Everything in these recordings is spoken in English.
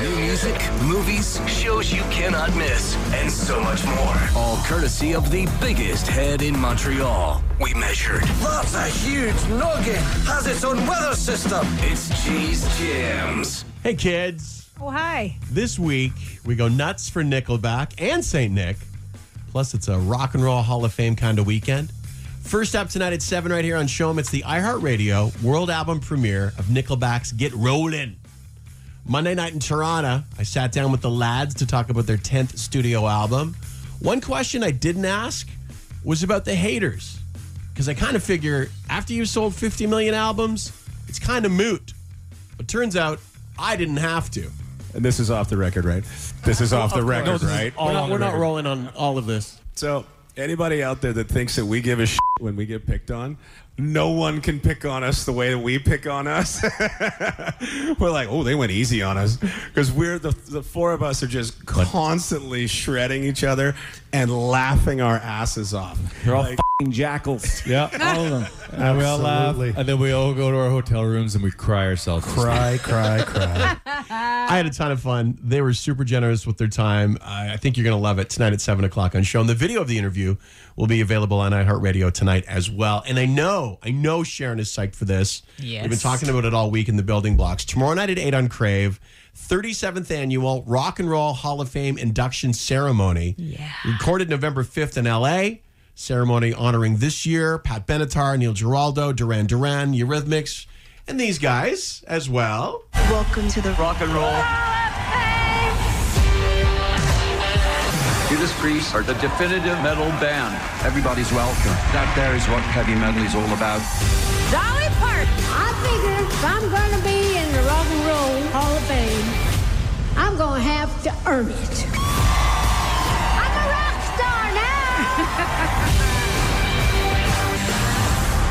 New music, movies, shows you cannot miss, and so much more. All courtesy of the biggest head in Montreal. We measured. That's a huge noggin. Has its own weather system. It's Cheese Jams. Hey, kids. Oh, hi. This week, we go nuts for Nickelback and St. Nick. Plus, it's a rock and roll Hall of Fame kind of weekend. First up tonight at 7 right here on Shom, it's the iHeartRadio World Album Premiere of Nickelback's Get Rollin'. Monday night in Toronto, I sat down with the lads to talk about their 10th studio album. One question I didn't ask was about the haters. Because I kind of figure after you've sold 50 million albums, it's kind of moot. But turns out I didn't have to. And this is off the record, right? This is off the record, right? We're not rolling on all of this. So anybody out there that thinks that we give a shit when we get picked on, no one can pick on us the way that we pick on us. We're like, oh, they went easy on us. Because we're the four of us are just constantly shredding each other and laughing our asses off. They're all f***ing jackals. Yeah, all of them. And absolutely. We all laugh. And then we all go to our hotel rooms and we cry ourselves. Cry. I had a ton of fun. They were super generous with their time. I think you're going to love it tonight at 7 o'clock on Show. And the video of the interview will be available on iHeartRadio tonight as well. And I know Sharon is psyched for this. Yes. We've been talking about it all week in the building blocks. Tomorrow night at 8 on Crave, 37th annual Rock and Roll Hall of Fame induction ceremony. Yeah. Recorded November 5th in L.A. Ceremony honoring this year Pat Benatar, Neil Giraldo, Duran Duran, Eurythmics, and these guys as well. Welcome to the Rock and Roll Hall of Fame. Judas Priest are the definitive metal band. Everybody's welcome. That there is what heavy metal is all about. Dolly Parton. I figure if I'm going to be in the Rock and Roll Hall of Fame, I'm going to have to earn it. I'm a rock star now.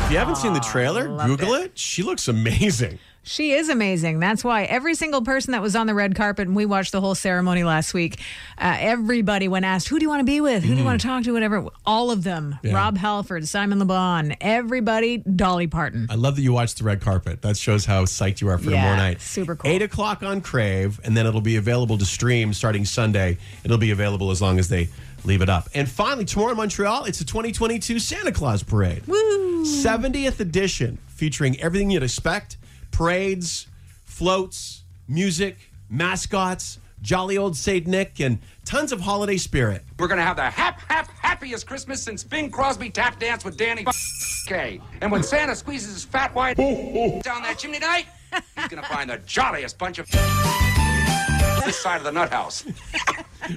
If you haven't seen the trailer, Google it. She looks amazing. She is amazing. That's why every single person that was on the red carpet, and we watched the whole ceremony last week, everybody, when asked, who do you want to be with? Who do you want to talk to? Whatever. All of them. Yeah. Rob Halford, Simon LeBon, everybody, Dolly Parton. I love that you watched the red carpet. That shows how psyched you are for tomorrow night. Super cool. 8 o'clock on Crave, and then it'll be available to stream starting Sunday. It'll be available as long as they leave it up. And finally, tomorrow in Montreal, it's the 2022 Santa Claus Parade. Woo! 70th edition, featuring everything you'd expect. Parades, floats, music, mascots, jolly old St. Nick, and tons of holiday spirit. We're going to have the happiest Christmas since Bing Crosby tap danced with Danny Kaye. And when Santa squeezes his fat white down that chimney night, he's going to find the jolliest bunch of this side of the nut house.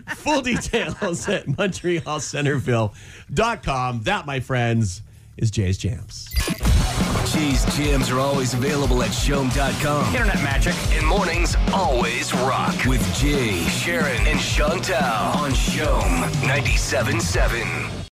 Full details at MontrealCenterville.com. That, my friends, is Jay's Jams. Jay's Jams are always available at Shom.com. Internet magic. And mornings always rock. With Jay, Sharon, and Chantal on Shom 97.7.